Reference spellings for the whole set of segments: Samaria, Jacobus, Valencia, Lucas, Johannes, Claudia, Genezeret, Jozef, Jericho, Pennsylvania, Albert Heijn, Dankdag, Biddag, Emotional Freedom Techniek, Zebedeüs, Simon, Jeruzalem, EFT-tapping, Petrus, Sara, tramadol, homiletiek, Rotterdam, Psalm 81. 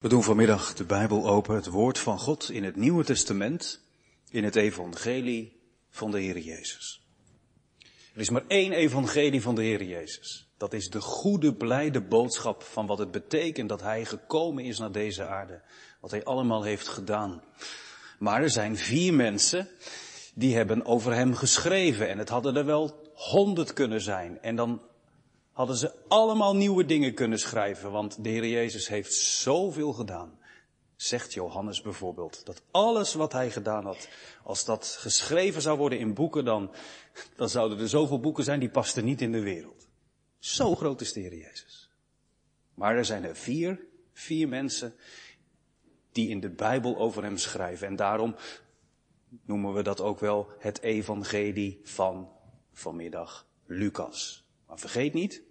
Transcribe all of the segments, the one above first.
We doen vanmiddag de Bijbel open, het woord van God in het Nieuwe Testament, in het evangelie van de Heer Jezus. Er is maar één evangelie van de Heer Jezus. Dat is de goede, blijde boodschap van wat het betekent dat Hij gekomen is naar deze aarde. Wat Hij allemaal heeft gedaan. Maar er zijn 4 mensen die hebben over Hem geschreven. En het hadden er wel 100 kunnen zijn. En dan hadden ze allemaal nieuwe dingen kunnen schrijven. Want de Heer Jezus heeft zoveel gedaan. Zegt Johannes bijvoorbeeld. Dat alles wat Hij gedaan had, als dat geschreven zou worden in boeken, dan zouden er zoveel boeken zijn die pasten niet in de wereld. Zo groot is de Heer Jezus. Maar er zijn er 4 mensen die in de Bijbel over Hem schrijven. En daarom noemen we dat ook wel het evangelie van vanmiddag Lucas. Maar vergeet niet,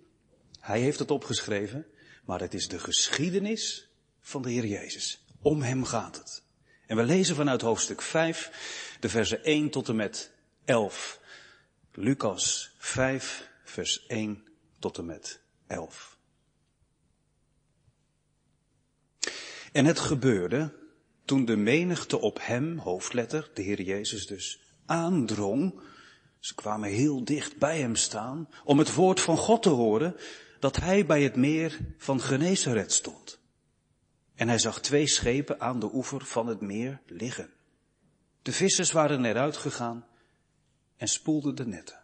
Hij heeft het opgeschreven, maar het is de geschiedenis van de Heer Jezus. Om Hem gaat het. En we lezen vanuit hoofdstuk 5, de versen 1 tot en met 11. Lucas 5, vers 1 tot en met 11. En het gebeurde, toen de menigte op Hem, hoofdletter, de Heer Jezus dus, aandrong. Ze kwamen heel dicht bij Hem staan om het woord van God te horen, dat Hij bij het meer van Genezeret stond. En Hij zag 2 schepen aan de oever van het meer liggen. De vissers waren eruit gegaan en spoelden de netten.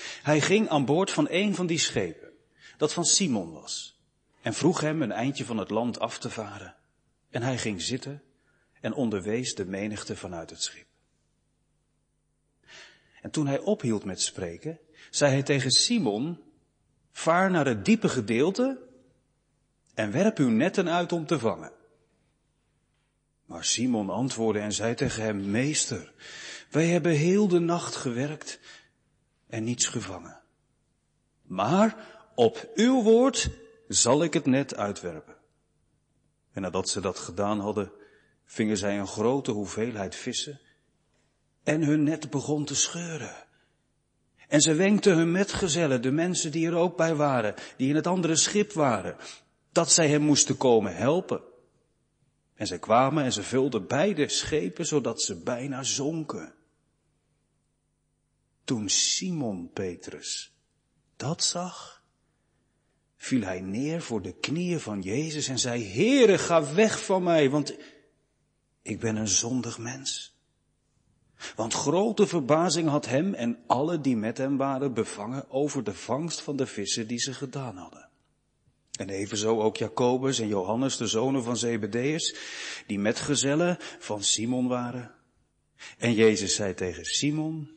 Hij ging aan boord van een van die schepen, dat van Simon was, en vroeg hem een eindje van het land af te varen. En hij ging zitten en onderwees de menigte vanuit het schip. En toen hij ophield met spreken, zei hij tegen Simon: vaar naar het diepe gedeelte en werp uw netten uit om te vangen. Maar Simon antwoordde en zei tegen hem: meester, wij hebben heel de nacht gewerkt en niets gevangen. Maar op uw woord zal ik het net uitwerpen. En nadat ze dat gedaan hadden, vingen zij een grote hoeveelheid vissen en hun net begon te scheuren. En ze wenkten hun metgezellen, de mensen die er ook bij waren, die in het andere schip waren, dat zij hem moesten komen helpen. En zij kwamen en ze vulden beide schepen, zodat ze bijna zonken. Toen Simon Petrus dat zag, viel hij neer voor de knieën van Jezus en zei: Heere, ga weg van mij, want ik ben een zondig mens. Want grote verbazing had hem en alle die met hem waren bevangen over de vangst van de vissen die ze gedaan hadden. En evenzo ook Jacobus en Johannes, de zonen van Zebedeüs, die metgezellen van Simon waren. En Jezus zei tegen Simon: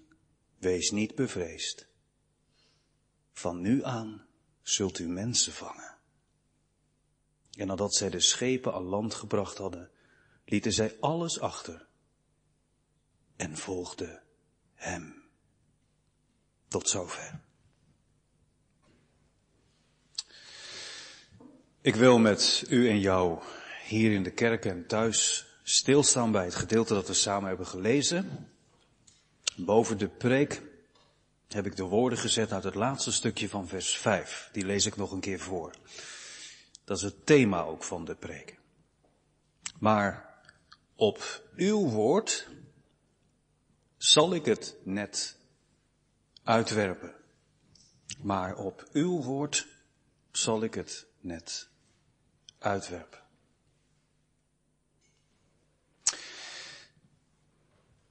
wees niet bevreesd. Van nu aan zult u mensen vangen. En nadat zij de schepen aan land gebracht hadden, lieten zij alles achter en volgden Hem. Tot zover. Ik wil met u en jou hier in de kerk en thuis stilstaan bij het gedeelte dat we samen hebben gelezen. Boven de preek heb ik de woorden gezet uit het laatste stukje van vers 5. Die lees ik nog een keer voor. Dat is het thema ook van de preek. Maar op uw woord zal ik het net uitwerpen. Maar op uw woord zal ik het net uitwerpen.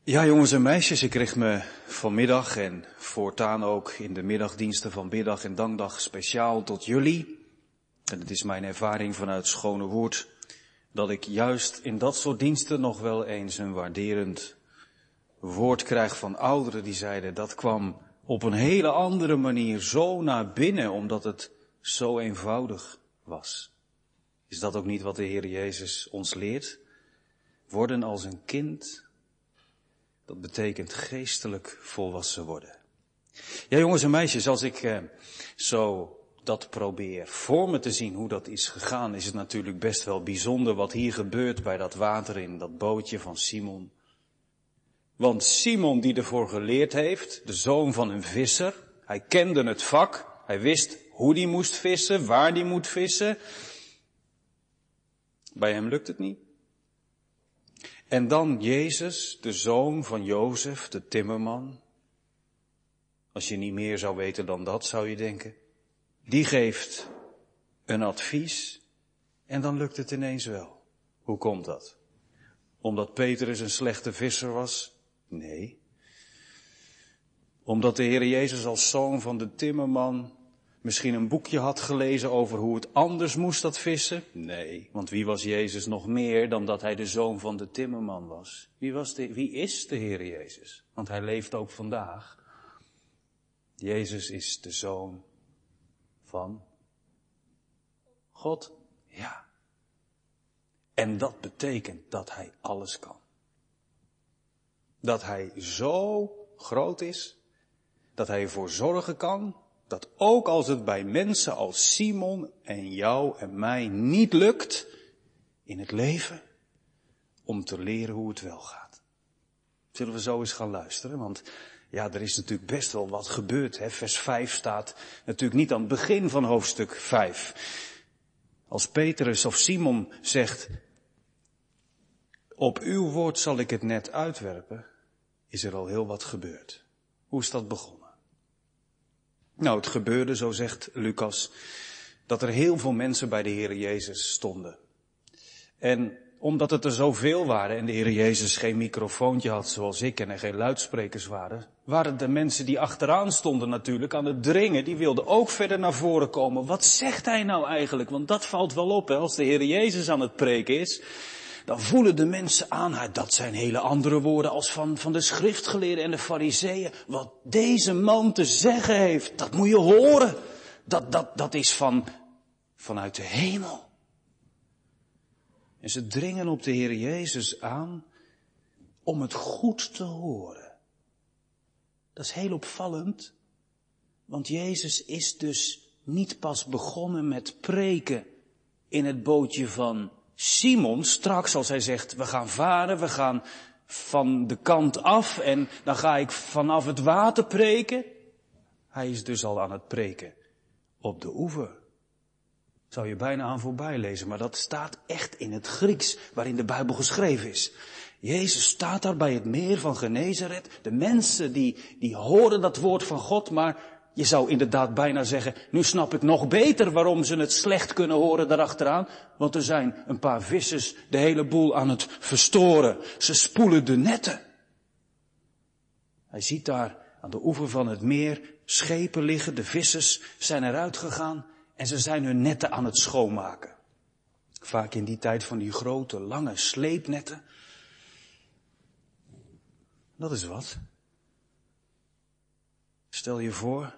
Ja, jongens en meisjes, ik richt me vanmiddag en voortaan ook in de middagdiensten van Biddag en Dankdag speciaal tot jullie. En het is mijn ervaring vanuit Schone Woord dat ik juist in dat soort diensten nog wel eens een waarderend woord krijg van ouderen die zeiden: dat kwam op een hele andere manier zo naar binnen, omdat het zo eenvoudig was. Is dat ook niet wat de Heer Jezus ons leert? Worden als een kind. Dat betekent geestelijk volwassen worden. Ja, jongens en meisjes, als ik zo dat probeer voor me te zien hoe dat is gegaan, is het natuurlijk best wel bijzonder wat hier gebeurt bij dat water in dat bootje van Simon. Want Simon, die ervoor geleerd heeft, de zoon van een visser, hij kende het vak, hij wist hoe die moest vissen, waar die moet vissen. Bij hem lukt het niet. En dan Jezus, de zoon van Jozef, de timmerman. Als je niet meer zou weten dan dat, zou je denken. Die geeft een advies en dan lukt het ineens wel. Hoe komt dat? Omdat Petrus een slechte visser was? Nee. Omdat de Heer Jezus als zoon van de timmerman misschien een boekje had gelezen over hoe het anders moest dat vissen? Nee, want wie was Jezus nog meer dan dat hij de zoon van de timmerman was? Wie is de Heer Jezus? Want hij leeft ook vandaag. Jezus is de zoon van God. Ja. En dat betekent dat hij alles kan. Dat hij zo groot is, dat hij ervoor zorgen kan, dat ook als het bij mensen als Simon en jou en mij niet lukt in het leven, om te leren hoe het wel gaat. Zullen we zo eens gaan luisteren? Want ja, er is natuurlijk best wel wat gebeurd. Hè? Vers 5 staat natuurlijk niet aan het begin van hoofdstuk 5. Als Petrus of Simon zegt, op uw woord zal ik het net uitwerpen, is er al heel wat gebeurd. Hoe is dat begonnen? Nou, het gebeurde, zo zegt Lucas, dat er heel veel mensen bij de Heere Jezus stonden. En omdat het er zoveel waren en de Heere Jezus geen microfoontje had zoals ik en er geen luidsprekers waren, waren de mensen die achteraan stonden natuurlijk aan het dringen, die wilden ook verder naar voren komen. Wat zegt hij nou eigenlijk? Want dat valt wel op, hè? Als de Heere Jezus aan het preken is, dan voelen de mensen aan, dat zijn hele andere woorden als van de schriftgeleerden en de fariseeën. Wat deze man te zeggen heeft, dat moet je horen. Dat is vanuit de hemel. En ze dringen op de Heer Jezus aan om het goed te horen. Dat is heel opvallend, want Jezus is dus niet pas begonnen met preken in het bootje van Simon, straks als hij zegt, we gaan varen, we gaan van de kant af en dan ga ik vanaf het water preken. Hij is dus al aan het preken op de oever. Zou je bijna aan voorbij lezen, maar dat staat echt in het Grieks waarin de Bijbel geschreven is. Jezus staat daar bij het meer van Genezeret. De mensen die horen dat woord van God, maar je zou inderdaad bijna zeggen, nu snap ik nog beter waarom ze het slecht kunnen horen daarachteraan. Want er zijn een paar vissers de hele boel aan het verstoren. Ze spoelen de netten. Hij ziet daar aan de oever van het meer schepen liggen. De vissers zijn eruit gegaan en ze zijn hun netten aan het schoonmaken. Vaak in die tijd van die grote, lange sleepnetten. Dat is wat. Stel je voor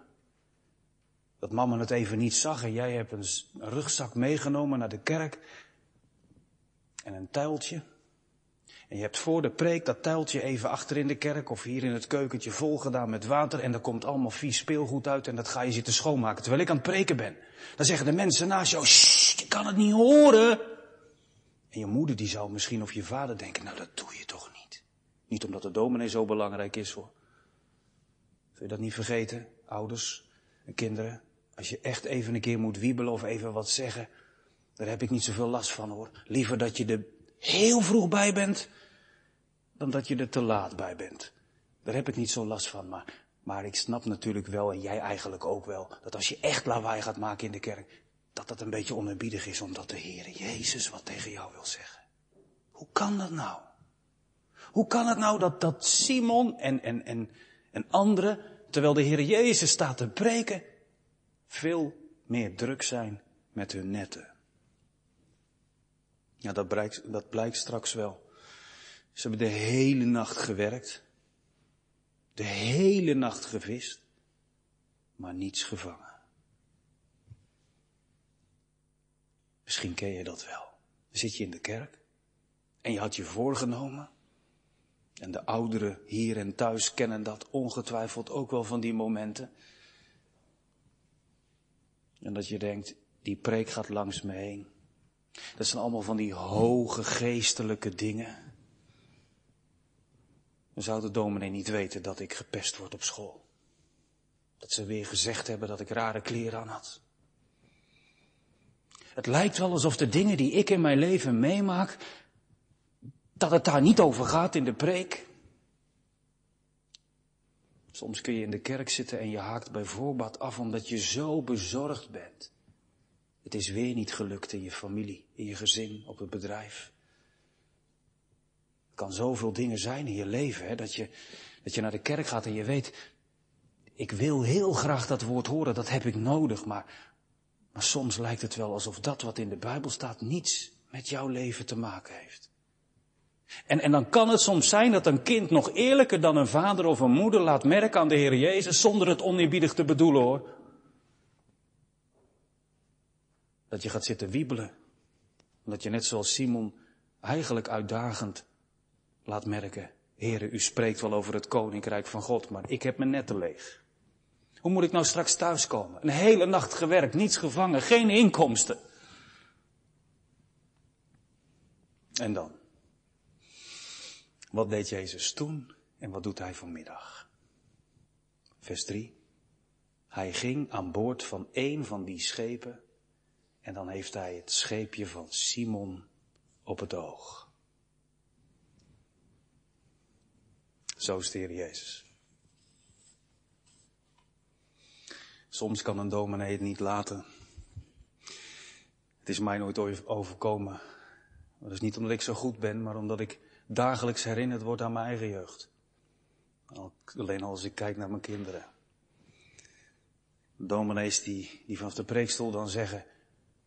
dat mama het even niet zag en jij hebt een rugzak meegenomen naar de kerk en een tuiltje. En je hebt voor de preek dat tuiltje even achter in de kerk of hier in het keukentje volgedaan met water en er komt allemaal vies speelgoed uit en dat ga je zitten schoonmaken terwijl ik aan het preken ben. Dan zeggen de mensen naast jou, "Sst, je kan het niet horen." En je moeder die zou misschien of je vader denken, nou dat doe je toch niet. Niet omdat de dominee zo belangrijk is hoor. Zul je dat niet vergeten, ouders en kinderen? Als je echt even een keer moet wiebelen of even wat zeggen, daar heb ik niet zoveel last van hoor. Liever dat je er heel vroeg bij bent, dan dat je er te laat bij bent. Daar heb ik niet zo last van, maar ik snap natuurlijk wel, en jij eigenlijk ook wel, dat als je echt lawaai gaat maken in de kerk, dat een beetje oneerbiedig is, omdat de Heere Jezus wat tegen jou wil zeggen. Hoe kan dat nou? Hoe kan het nou dat Simon en anderen, terwijl de Heer Jezus staat te preken, veel meer druk zijn met hun netten. Ja, dat blijkt straks wel. Ze hebben de hele nacht gewerkt. De hele nacht gevist. Maar niets gevangen. Misschien ken je dat wel. Dan zit je in de kerk. En je had je voorgenomen. En de ouderen hier en thuis kennen dat ongetwijfeld ook wel van die momenten. En dat je denkt, die preek gaat langs me heen. Dat zijn allemaal van die hoge geestelijke dingen. Dan zou de dominee niet weten dat ik gepest word op school. Dat ze weer gezegd hebben dat ik rare kleren aan had. Het lijkt wel alsof de dingen die ik in mijn leven meemaak, dat het daar niet over gaat in de preek. Soms kun je in de kerk zitten en je haakt bij voorbaat af omdat je zo bezorgd bent. Het is weer niet gelukt in je familie, in je gezin, op het bedrijf. Het kan zoveel dingen zijn in je leven, hè, dat je naar de kerk gaat en je weet, ik wil heel graag dat woord horen, dat heb ik nodig, maar soms lijkt het wel alsof dat wat in de Bijbel staat niets met jouw leven te maken heeft. En dan kan het soms zijn dat een kind nog eerlijker dan een vader of een moeder laat merken aan de Heer Jezus, zonder het oneerbiedig te bedoelen hoor. Dat je gaat zitten wiebelen. Omdat je net zoals Simon eigenlijk uitdagend laat merken, Heere, u spreekt wel over het Koninkrijk van God, maar ik heb mijn netten leeg. Hoe moet ik nou straks thuiskomen? Een hele nacht gewerkt, niets gevangen, geen inkomsten. En dan? Wat deed Jezus toen en wat doet hij vanmiddag? Vers 3. Hij ging aan boord van één van die schepen en dan heeft hij het scheepje van Simon op het oog. Zo is de Heer Jezus. Soms kan een dominee het niet laten. Het is mij nooit overkomen. Dat is niet omdat ik zo goed ben, maar omdat ik dagelijks herinnerd word aan mijn eigen jeugd. Alleen als ik kijk naar mijn kinderen. Dominees die vanaf de preekstoel dan zeggen,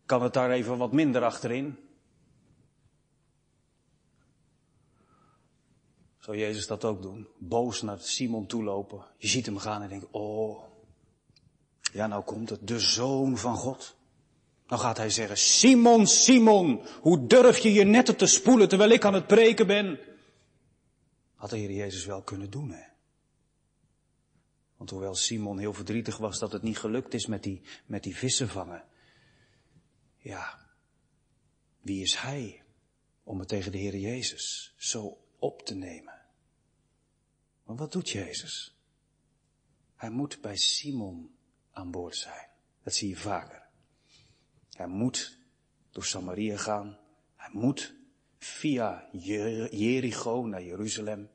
kan het daar even wat minder achterin? Zou Jezus dat ook doen? Boos naar Simon toelopen. Je ziet hem gaan en denkt, oh, ja nou komt het, de Zoon van God. Nou gaat hij zeggen, Simon, Simon, hoe durf je je netten te spoelen terwijl ik aan het preken ben? Had de Heer Jezus wel kunnen doen, hè? Want hoewel Simon heel verdrietig was dat het niet gelukt is met die vissen vangen. Ja, wie is hij om het tegen de Heer Jezus zo op te nemen? Maar wat doet Jezus? Hij moet bij Simon aan boord zijn. Dat zie je vaker. Hij moet door Samaria gaan. Hij moet via Jericho naar Jeruzalem.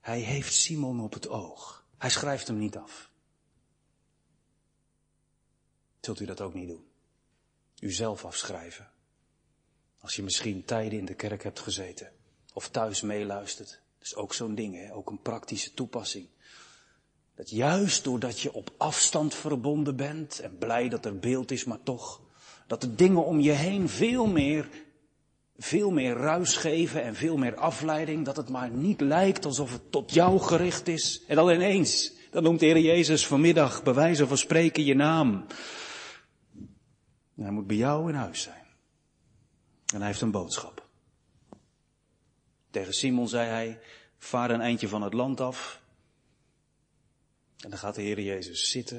Hij heeft Simon op het oog. Hij schrijft hem niet af. Zult u dat ook niet doen? Uzelf afschrijven. Als je misschien tijden in de kerk hebt gezeten. Of thuis meeluistert. Dat is ook zo'n ding, hè? Ook een praktische toepassing. Dat juist doordat je op afstand verbonden bent. En blij dat er beeld is, maar toch. Dat de dingen om je heen veel meer ruis geven en veel meer afleiding. Dat het maar niet lijkt alsof het tot jou gericht is. En dan ineens, dan noemt de Heer Jezus vanmiddag bij wijze van spreken je naam. En hij moet bij jou in huis zijn. En hij heeft een boodschap. Tegen Simon zei hij, vaar een eindje van het land af. En dan gaat de Heer Jezus zitten.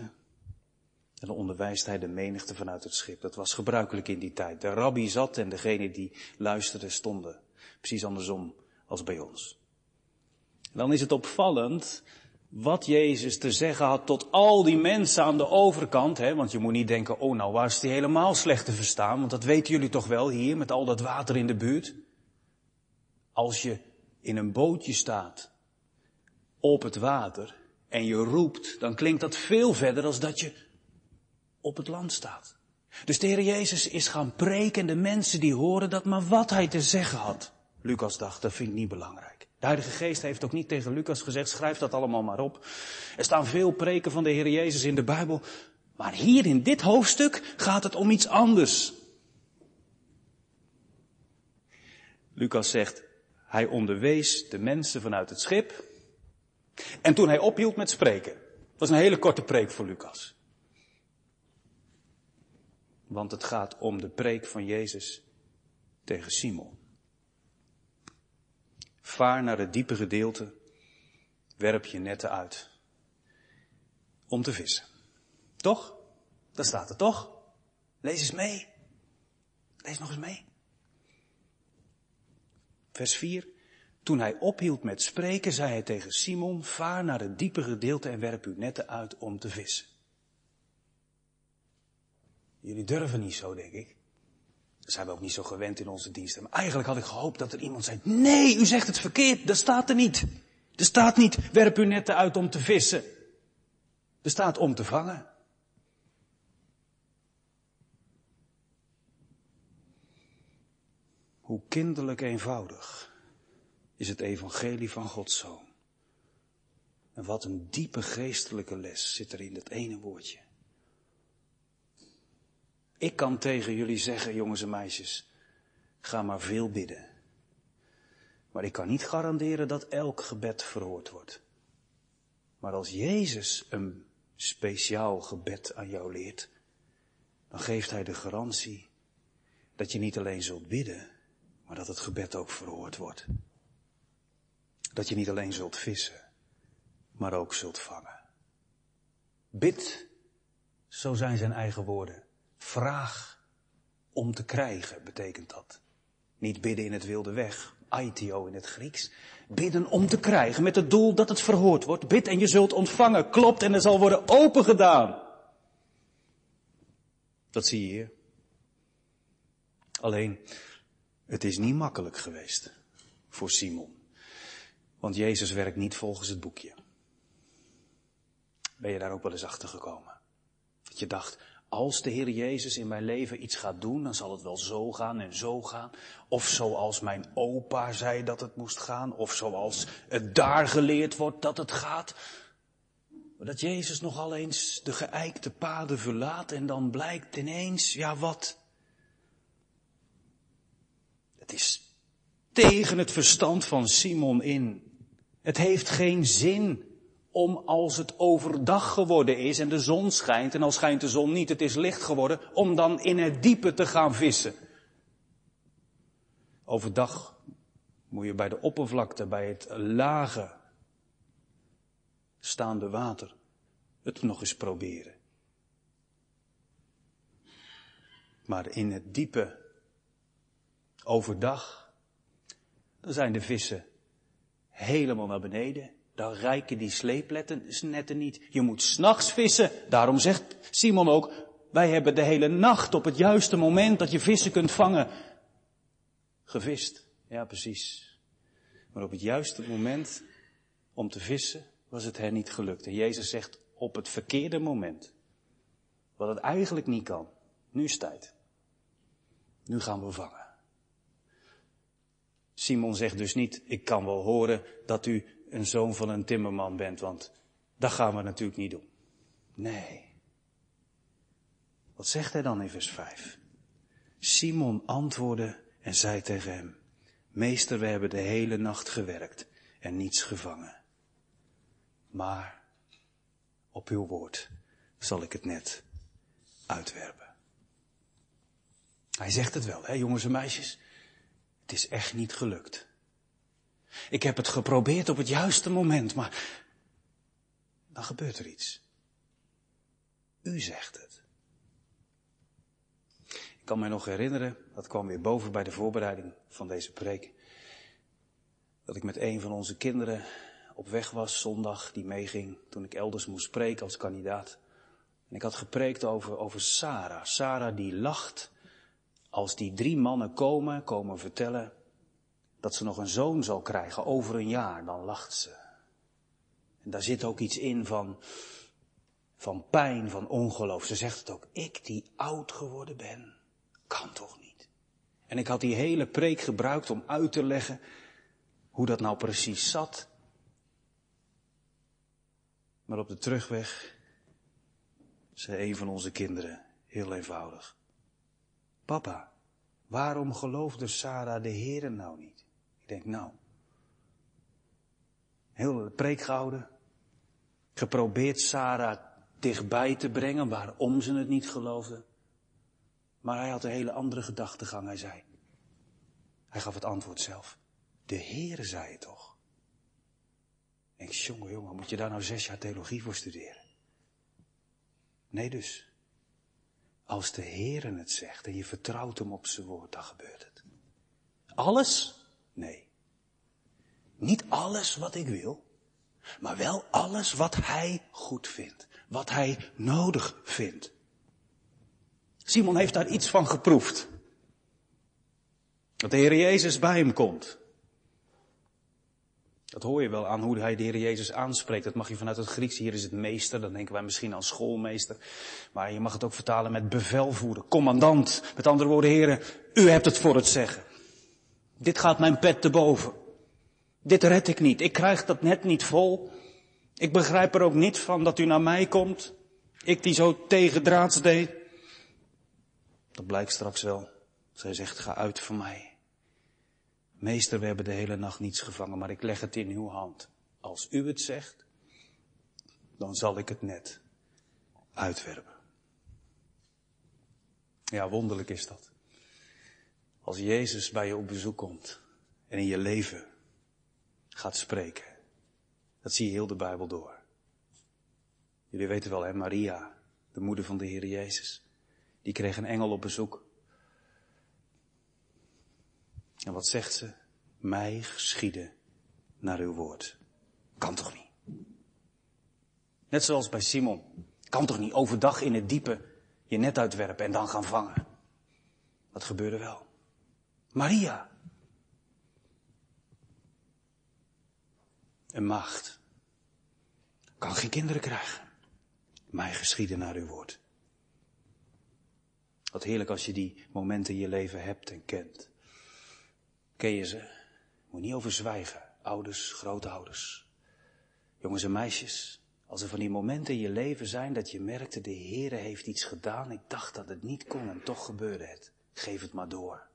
En dan onderwijst hij de menigte vanuit het schip. Dat was gebruikelijk in die tijd. De rabbi zat en degene die luisterde stonden. Precies andersom als bij ons. En dan is het opvallend wat Jezus te zeggen had tot al die mensen aan de overkant. Hè? Want je moet niet denken, oh nou waar is die helemaal slecht te verstaan. Want dat weten jullie toch wel hier met al dat water in de buurt. Als je in een bootje staat op het water en je roept, dan klinkt dat veel verder dan dat je op het land staat. Dus de Heer Jezus is gaan preken en de mensen die horen dat, maar wat hij te zeggen had. Lucas dacht, dat vind ik niet belangrijk. De Heilige Geest heeft ook niet tegen Lucas gezegd, schrijf dat allemaal maar op. Er staan veel preken van de Heer Jezus in de Bijbel, maar hier in dit hoofdstuk gaat het om iets anders. Lucas zegt, hij onderwees de mensen vanuit het schip. En toen hij ophield met spreken. Dat was een hele korte preek voor Lucas. Want het gaat om de preek van Jezus tegen Simon. Vaar naar het diepe gedeelte, werp je netten uit. Om te vissen. Toch? Dat staat er toch? Lees eens mee. Lees nog eens mee. Vers 4. Toen hij ophield met spreken, zei hij tegen Simon, vaar naar het diepe gedeelte en werp uw netten uit om te vissen. Jullie durven niet zo, denk ik. Dat zijn we ook niet zo gewend in onze diensten. Maar eigenlijk had ik gehoopt dat er iemand zei, nee, u zegt het verkeerd, dat staat er niet. Er staat niet, werp uw netten uit om te vissen. Er staat om te vangen. Hoe kinderlijk eenvoudig is het evangelie van Gods Zoon. En wat een diepe geestelijke les zit er in dat ene woordje. Ik kan tegen jullie zeggen, jongens en meisjes, ga maar veel bidden. Maar ik kan niet garanderen dat elk gebed verhoord wordt. Maar als Jezus een speciaal gebed aan jou leert, dan geeft hij de garantie dat je niet alleen zult bidden, maar dat het gebed ook verhoord wordt. Dat je niet alleen zult vissen, maar ook zult vangen. Bid, zo zijn zijn eigen woorden. Vraag om te krijgen, betekent dat. Niet bidden in het wilde weg, aitio in het Grieks. Bidden om te krijgen, met het doel dat het verhoord wordt. Bid en je zult ontvangen, klopt, en er zal worden opengedaan. Dat zie je hier. Alleen, het is niet makkelijk geweest voor Simon. Want Jezus werkt niet volgens het boekje. Ben je daar ook wel eens achter gekomen? Dat je dacht, als de Heer Jezus in mijn leven iets gaat doen, dan zal het wel zo gaan en zo gaan. Of zoals mijn opa zei dat het moest gaan. Of zoals het daar geleerd wordt dat het gaat. Maar dat Jezus nogal eens de geëikte paden verlaat en dan blijkt ineens, ja wat? Het is tegen het verstand van Simon in. Het heeft geen zin om als het overdag geworden is en de zon schijnt, en al schijnt de zon niet, het is licht geworden, om dan in het diepe te gaan vissen. Overdag moet je bij de oppervlakte, bij het lage staande water, het nog eens proberen. Maar in het diepe overdag, dan zijn de vissen helemaal naar beneden. Dan reiken die sleepnetten niet. Je moet 's nachts vissen. Daarom zegt Simon ook, wij hebben de hele nacht op het juiste moment dat je vissen kunt vangen gevist. Ja, precies. Maar op het juiste moment om te vissen was het hen niet gelukt. En Jezus zegt, op het verkeerde moment. Wat het eigenlijk niet kan. Nu is tijd. Nu gaan we vangen. Simon zegt dus niet, ik kan wel horen dat u een zoon van een timmerman bent, want dat gaan we natuurlijk niet doen. Nee. Wat zegt hij dan in vers 5? Simon antwoordde en zei tegen hem, meester, we hebben de hele nacht gewerkt en niets gevangen. Maar op uw woord zal ik het net uitwerpen. Hij zegt het wel, hè, jongens en meisjes. Het is echt niet gelukt. Ik heb het geprobeerd op het juiste moment, maar dan gebeurt er iets. U zegt het. Ik kan mij nog herinneren, dat kwam weer boven bij de voorbereiding van deze preek, dat ik met een van onze kinderen op weg was zondag, die meeging toen ik elders moest spreken als kandidaat. En ik had gepreekt over Sara. Sara die lacht als die 3 mannen komen vertellen dat ze nog een zoon zal krijgen over een jaar, dan lacht ze. En daar zit ook iets in van pijn, van ongeloof. Ze zegt het ook, ik die oud geworden ben, kan toch niet. En ik had die hele preek gebruikt om uit te leggen hoe dat nou precies zat. Maar op de terugweg zei een van onze kinderen, heel eenvoudig, papa, waarom geloofde Sara de Heere nou niet? Ik denk, nou, heel de preek gehouden, geprobeerd Sara dichtbij te brengen waarom ze het niet geloofde. Maar hij had een hele andere gedachtegang, hij gaf het antwoord zelf. De Heere zei het toch? Ik denk, jongen, moet je daar nou 6 jaar theologie voor studeren? Nee dus, als de Heere het zegt en je vertrouwt hem op zijn woord, dan gebeurt het. Alles? Nee. Niet alles wat ik wil, maar wel alles wat hij goed vindt. Wat hij nodig vindt. Simon heeft daar iets van geproefd. Dat de Heer Jezus bij hem komt. Dat hoor je wel aan hoe hij de Heer Jezus aanspreekt. Dat mag je vanuit het Grieks. Hier is het meester. Dan denken wij misschien aan schoolmeester. Maar je mag het ook vertalen met bevelvoerder, commandant. Met andere woorden, heren, u hebt het voor het zeggen. Dit gaat mijn pet te boven. Dit red ik niet. Ik krijg dat net niet vol. Ik begrijp er ook niet van dat u naar mij komt. Ik die zo tegendraads deed. Dat blijkt straks wel. Zij zegt, ga uit van mij. Meester, we hebben de hele nacht niets gevangen, maar ik leg het in uw hand. Als u het zegt, dan zal ik het net uitwerpen. Ja, wonderlijk is dat. Als Jezus bij je op bezoek komt en in je leven gaat spreken. Dat zie je heel de Bijbel door. Jullie weten wel, hè, Maria, de moeder van de Heer Jezus. Die kreeg een engel op bezoek. En wat zegt ze? Mij geschieden naar uw woord. Kan toch niet? Net zoals bij Simon. Kan toch niet overdag in het diepe je net uitwerpen en dan gaan vangen? Dat gebeurde wel. Maria. Een maagd. Kan geen kinderen krijgen. Mij geschieden naar uw woord. Wat heerlijk als je die momenten in je leven hebt en kent. Ken je ze? Moet niet over zwijgen. Ouders, grootouders. Jongens en meisjes. Als er van die momenten in je leven zijn dat je merkte, de Heere heeft iets gedaan. Ik dacht dat het niet kon en toch gebeurde het. Geef het maar door.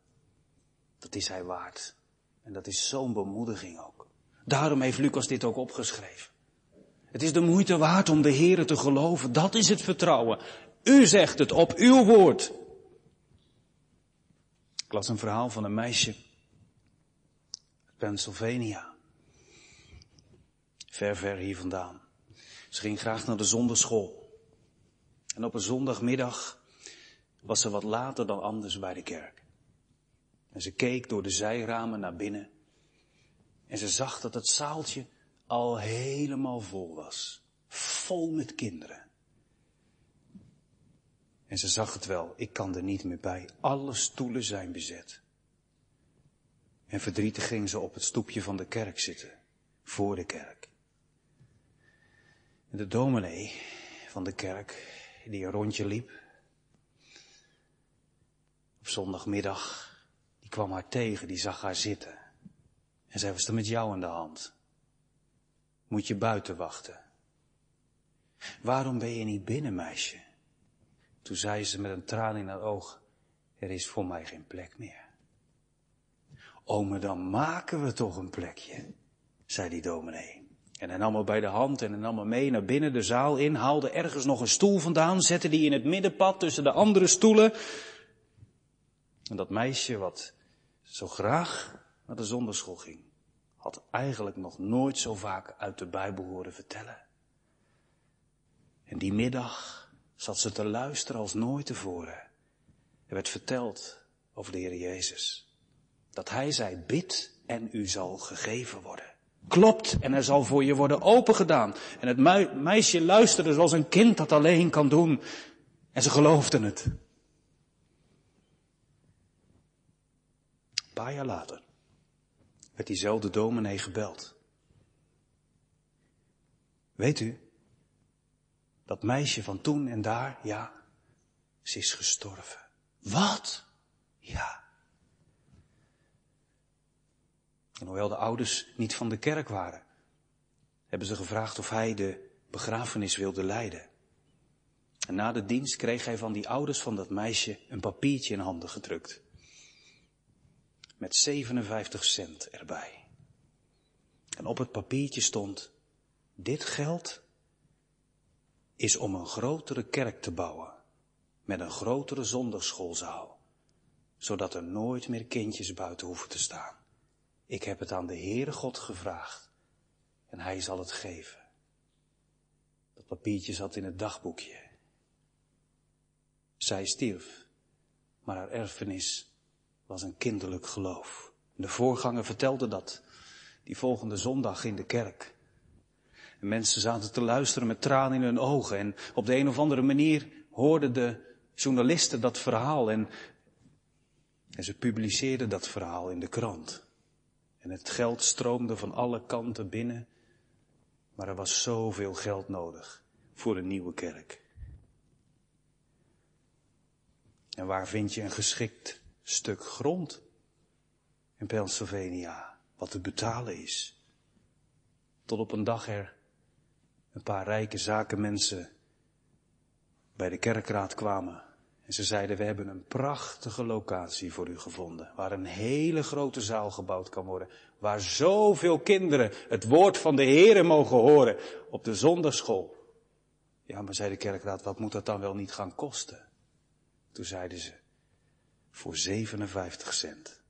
Dat is hij waard. En dat is zo'n bemoediging ook. Daarom heeft Lucas dit ook opgeschreven. Het is de moeite waard om de Heere te geloven. Dat is het vertrouwen. U zegt het op uw woord. Ik las een verhaal van een meisje uit Pennsylvania. Ver, ver hier vandaan. Ze ging graag naar de zondagschool. En op een zondagmiddag was ze wat later dan anders bij de kerk. En ze keek door de zijramen naar binnen. En ze zag dat het zaaltje al helemaal vol was. Vol met kinderen. En ze zag het wel, ik kan er niet meer bij. Alle stoelen zijn bezet. En verdrietig ging ze op het stoepje van de kerk zitten. Voor de kerk. En de dominee van de kerk, die een rondje liep. Op zondagmiddag, die kwam haar tegen, die zag haar zitten. En zei, wat is er met jou aan de hand? Moet je buiten wachten? Waarom ben je niet binnen, meisje? Toen zei ze met een traan in haar oog, er is voor mij geen plek meer. O, maar dan maken we toch een plekje, zei die dominee. En hij nam haar bij de hand en hij nam haar mee naar binnen de zaal in, haalde ergens nog een stoel vandaan, zette die in het middenpad tussen de andere stoelen. En dat meisje wat zo graag naar de zondagschool ging, had eigenlijk nog nooit zo vaak uit de Bijbel horen vertellen. En die middag zat ze te luisteren als nooit tevoren. Er werd verteld over de Heer Jezus. Dat hij zei, bid en u zal gegeven worden. Klopt, en er zal voor je worden opengedaan. En het meisje luisterde zoals een kind dat alleen kan doen. En ze geloofden het. Een paar jaar later werd diezelfde dominee gebeld. Weet u? Dat meisje van toen en daar, ja, ze is gestorven. Wat? Ja. En hoewel de ouders niet van de kerk waren, hebben ze gevraagd of hij de begrafenis wilde leiden. En na de dienst kreeg hij van die ouders van dat meisje een papiertje in handen gedrukt. Met 57 cent erbij. En op het papiertje stond, dit geld is om een grotere kerk te bouwen, met een grotere zondagsschoolzaal, zodat er nooit meer kindjes buiten hoeven te staan. Ik heb het aan de Heere God gevraagd en hij zal het geven. Dat papiertje zat in het dagboekje. Zij stierf, maar haar erfenis was een kinderlijk geloof. De voorganger vertelde dat, die volgende zondag in de kerk. En mensen zaten te luisteren met tranen in hun ogen. En op de een of andere manier hoorden de journalisten dat verhaal. En En ze publiceerden dat verhaal in de krant. En het geld stroomde van alle kanten binnen. Maar er was zoveel geld nodig voor een nieuwe kerk. En waar vind je een geschikt stuk grond in Pennsylvania, wat te betalen is? Tot op een dag er een paar rijke zakenmensen bij de kerkraad kwamen. En ze zeiden, we hebben een prachtige locatie voor u gevonden. Waar een hele grote zaal gebouwd kan worden. Waar zoveel kinderen het woord van de Heere mogen horen op de zondagschool. Ja, maar zei de kerkraad, wat moet dat dan wel niet gaan kosten? Toen zeiden ze, voor 57 cent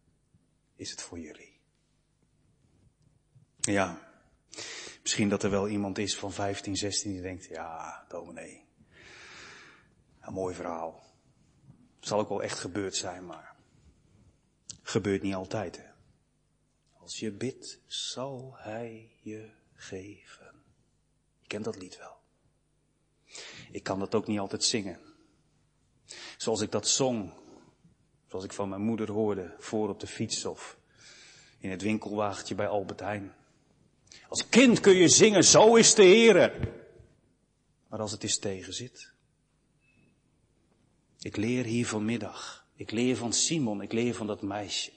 is het voor jullie. Ja, misschien dat er wel iemand is van 15, 16 die denkt, ja, dominee, een mooi verhaal. Zal ook wel echt gebeurd zijn, maar gebeurt niet altijd, hè. Als je bidt, zal hij je geven. Je kent dat lied wel. Ik kan dat ook niet altijd zingen. Zoals ik dat zong, zoals ik van mijn moeder hoorde, voor op de fiets of in het winkelwagentje bij Albert Heijn. Als kind kun je zingen, zo is de Heere. Maar als het eens tegen zit. Ik leer hier vanmiddag. Ik leer van Simon. Ik leer van dat meisje.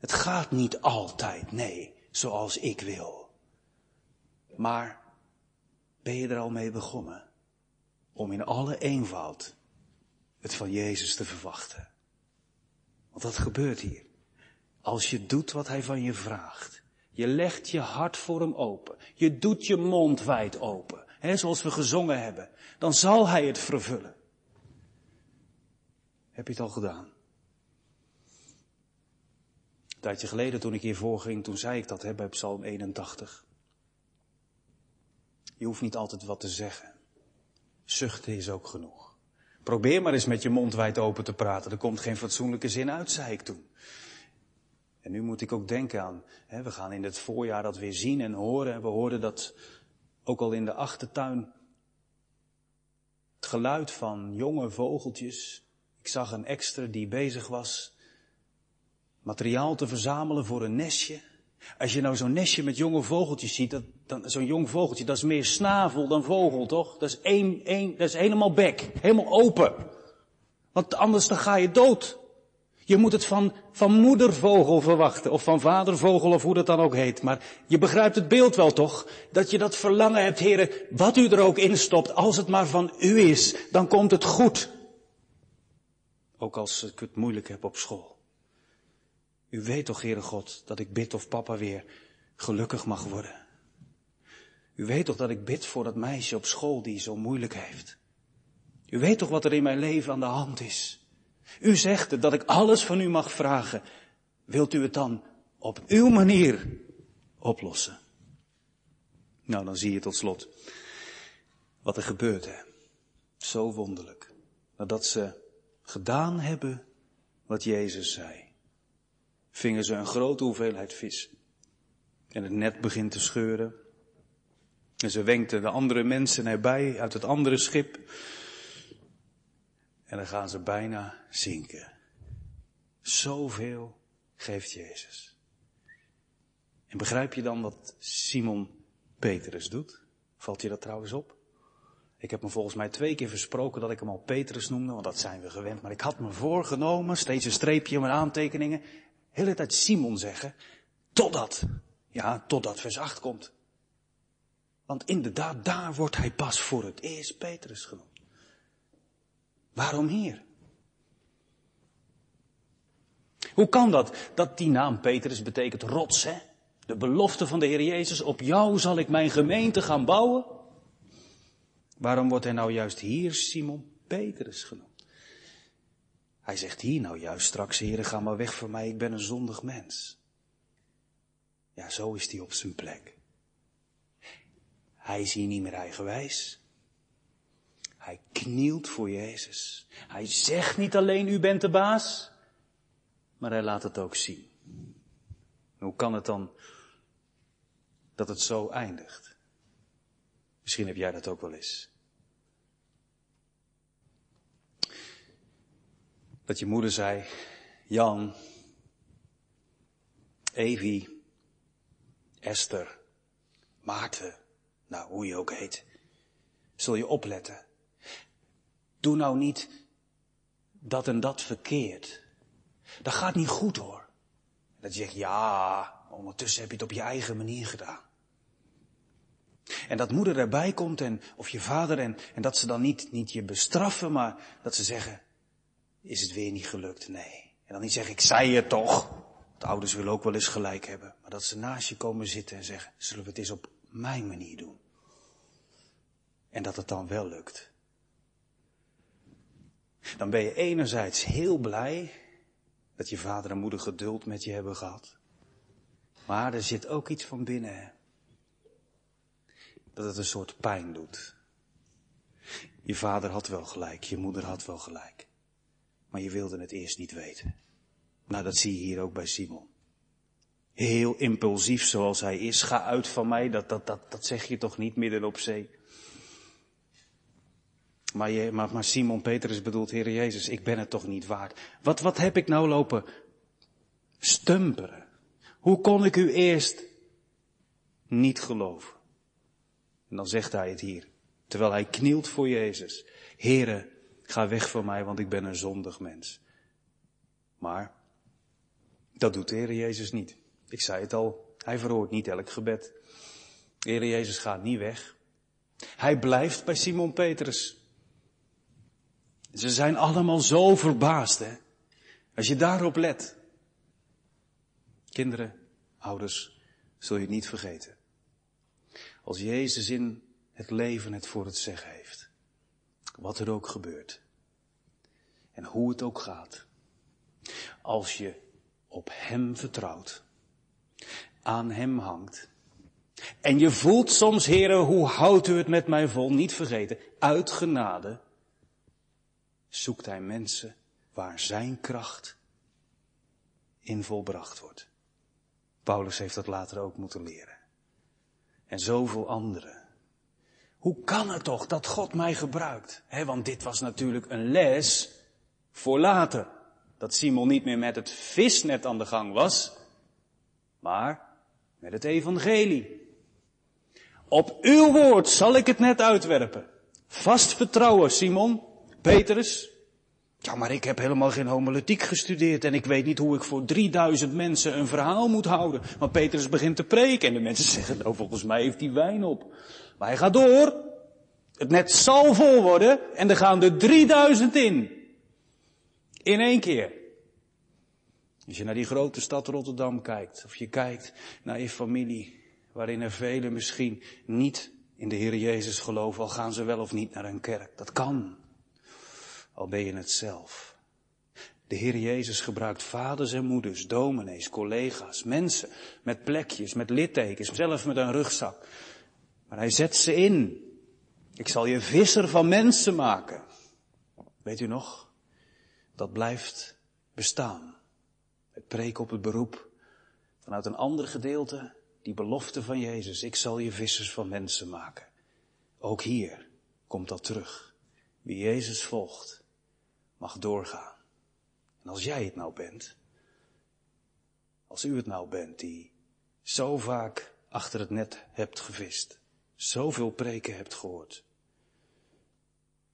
Het gaat niet altijd, nee, zoals ik wil. Maar ben je er al mee begonnen? Om in alle eenvoud het van Jezus te verwachten. Want dat gebeurt hier. Als je doet wat hij van je vraagt. Je legt je hart voor hem open. Je doet je mond wijd open. Hè, zoals we gezongen hebben. Dan zal hij het vervullen. Heb je het al gedaan? Een tijdje geleden toen ik hiervoor ging, toen zei ik dat hè, bij Psalm 81. Je hoeft niet altijd wat te zeggen. Zuchten is ook genoeg. Probeer maar eens met je mond wijd open te praten. Er komt geen fatsoenlijke zin uit, zei ik toen. En nu moet ik ook denken aan, hè, we gaan in het voorjaar dat weer zien en horen. We hoorden dat ook al in de achtertuin. Het geluid van jonge vogeltjes. Ik zag een ekster die bezig was materiaal te verzamelen voor een nestje. Als je nou zo'n nestje met jonge vogeltjes ziet, zo'n jong vogeltje, dat is meer snavel dan vogel, toch? Dat is, dat is helemaal bek, helemaal open. Want anders dan ga je dood. Je moet het van moedervogel verwachten, of van vadervogel, of hoe dat dan ook heet. Maar je begrijpt het beeld wel, toch? Dat je dat verlangen hebt, heren, wat u er ook instopt, als het maar van u is, dan komt het goed. Ook als ik het moeilijk heb op school. U weet toch, Heere God, dat ik bid of papa weer gelukkig mag worden. U weet toch dat ik bid voor dat meisje op school die zo moeilijk heeft. U weet toch wat er in mijn leven aan de hand is. U zegt het, dat ik alles van u mag vragen. Wilt u het dan op uw manier oplossen? Nou, dan zie je tot slot wat er gebeurt, hè. Zo wonderlijk. Nadat ze gedaan hebben wat Jezus zei, vingen ze een grote hoeveelheid vis. En het net begint te scheuren. En ze wenkten de andere mensen erbij uit het andere schip. En dan gaan ze bijna zinken. Zoveel geeft Jezus. En begrijp je dan wat Simon Petrus doet? Valt je dat trouwens op? Ik heb me volgens mij 2 keer versproken dat ik hem al Petrus noemde, want dat zijn we gewend. Maar ik had me voorgenomen, steeds een streepje in mijn aantekeningen, de hele tijd Simon zeggen, totdat vers 8 komt. Want inderdaad, daar wordt hij pas voor het eerst Petrus genoemd. Waarom hier? Hoe kan dat? Dat die naam Petrus betekent rots, hè? De belofte van de Heer Jezus, op jou zal ik mijn gemeente gaan bouwen. Waarom wordt hij nou juist hier Simon Petrus genoemd? Hij zegt hier nou juist straks, Heere, ga maar weg van mij, ik ben een zondig mens. Ja, zo is hij op zijn plek. Hij is hier niet meer eigenwijs. Hij knielt voor Jezus. Hij zegt niet alleen, u bent de baas, maar hij laat het ook zien. Hoe kan het dan dat het zo eindigt? Misschien heb jij dat ook wel eens. Dat je moeder zei, Jan, Evi, Esther, Maarten, nou hoe je ook heet, zul je opletten. Doe nou niet dat en dat verkeerd. Dat gaat niet goed hoor. Dat je zegt, ja, ondertussen heb je het op je eigen manier gedaan. En dat moeder erbij komt en of je vader en dat ze dan niet je bestraffen, maar dat ze zeggen, is het weer niet gelukt? Nee. En dan niet zeggen, ik zei het toch. De ouders willen ook wel eens gelijk hebben. Maar dat ze naast je komen zitten en zeggen, zullen we het eens op mijn manier doen? En dat het dan wel lukt. Dan ben je enerzijds heel blij dat je vader en moeder geduld met je hebben gehad. Maar er zit ook iets van binnen, dat het een soort pijn doet. Je vader had wel gelijk, je moeder had wel gelijk. Maar je wilde het eerst niet weten. Nou, dat zie je hier ook bij Simon. Heel impulsief zoals hij is. Ga uit van mij, dat zeg je toch niet midden op zee. Maar Simon Petrus bedoelt, Heere Jezus, ik ben het toch niet waard. Wat heb ik nou lopen stumperen? Hoe kon ik u eerst niet geloven? En dan zegt hij het hier, terwijl hij knielt voor Jezus. Heere, ga weg van mij, want ik ben een zondig mens. Maar dat doet de Heere Jezus niet. Ik zei het al, hij verhoort niet elk gebed. De Heere Jezus gaat niet weg. Hij blijft bij Simon Petrus. Ze zijn allemaal zo verbaasd, hè? Als je daarop let. Kinderen, ouders, zul je het niet vergeten. Als Jezus in het leven het voor het zeggen heeft. Wat er ook gebeurt. En hoe het ook gaat. Als je op hem vertrouwt. Aan hem hangt. En je voelt soms, Heere, hoe houdt u het met mij vol? Niet vergeten, uit genade zoekt hij mensen waar zijn kracht in volbracht wordt. Paulus heeft dat later ook moeten leren. En zoveel anderen. Hoe kan het toch dat God mij gebruikt? Want dit was natuurlijk een les voor later. Dat Simon niet meer met het visnet aan de gang was, maar met het evangelie. Op uw woord zal ik het net uitwerpen. Vast vertrouwen, Simon, Petrus. Ja, maar ik heb helemaal geen homiletiek gestudeerd en ik weet niet hoe ik voor 3000 mensen een verhaal moet houden. Maar Petrus begint te preken en de mensen zeggen, nou volgens mij heeft hij wijn op. Maar hij gaat door. Het net zal vol worden en er gaan er 3000 in. In één keer. Als je naar die grote stad Rotterdam kijkt, of je kijkt naar je familie, waarin er velen misschien niet in de Heer Jezus geloven, al gaan ze wel of niet naar een kerk. Dat kan. Al ben je het zelf. De Heer Jezus gebruikt vaders en moeders, dominees, collega's, mensen met plekjes, met littekens, zelf met een rugzak. Maar hij zet ze in. Ik zal je visser van mensen maken. Weet u nog? Dat blijft bestaan. Het preken op het beroep vanuit een ander gedeelte, die belofte van Jezus. Ik zal je vissers van mensen maken. Ook hier komt dat terug. Wie Jezus volgt, mag doorgaan. En als jij het nou bent, als u het nou bent die zo vaak achter het net hebt gevist, zoveel preken hebt gehoord,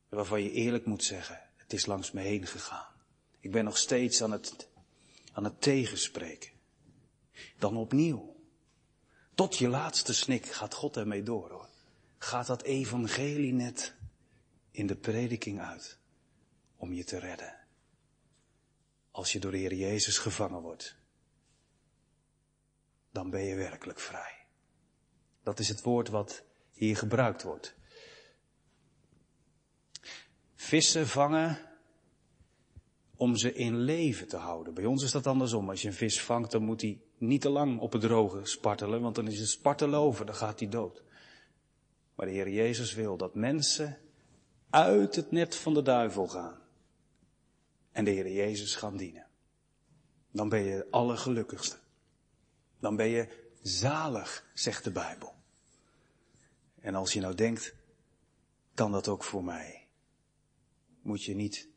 waarvan je eerlijk moet zeggen, het is langs me heen gegaan. Ik ben nog steeds aan het tegenspreken. Dan opnieuw. Tot je laatste snik gaat God ermee door, hoor. Gaat dat evangelie net in de prediking uit om je te redden. Als je door de Heer Jezus gevangen wordt, dan ben je werkelijk vrij. Dat is het woord wat hier gebruikt wordt. Vissen vangen om ze in leven te houden. Bij ons is dat andersom. Als je een vis vangt, dan moet hij niet te lang op het droge spartelen, want dan is het spartelen over, dan gaat hij dood. Maar de Heer Jezus wil dat mensen uit het net van de duivel gaan en de Heer Jezus gaan dienen. Dan ben je de allergelukkigste. Dan ben je zalig, zegt de Bijbel. En als je nou denkt, kan dat ook voor mij? Moet je niet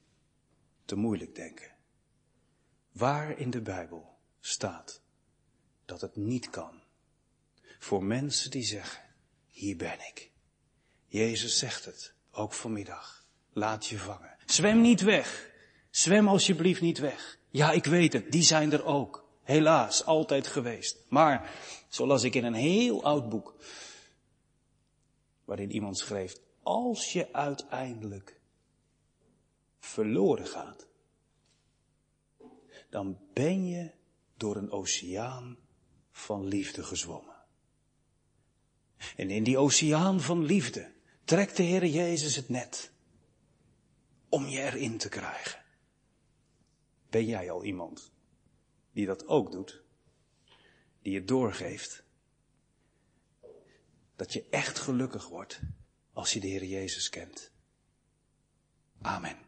te moeilijk denken. Waar in de Bijbel staat dat het niet kan. Voor mensen die zeggen, hier ben ik. Jezus zegt het, ook vanmiddag. Laat je vangen. Zwem niet weg. Zwem alsjeblieft niet weg. Ja, ik weet het, die zijn er ook. Helaas, altijd geweest. Maar, zo las ik in een heel oud boek, waarin iemand schreef, als je uiteindelijk verloren gaat, dan ben je door een oceaan van liefde gezwommen. En in die oceaan van liefde trekt de Heer Jezus het net om je erin te krijgen. Ben jij al iemand die dat ook doet, die het doorgeeft, dat je echt gelukkig wordt als je de Heer Jezus kent? Amen.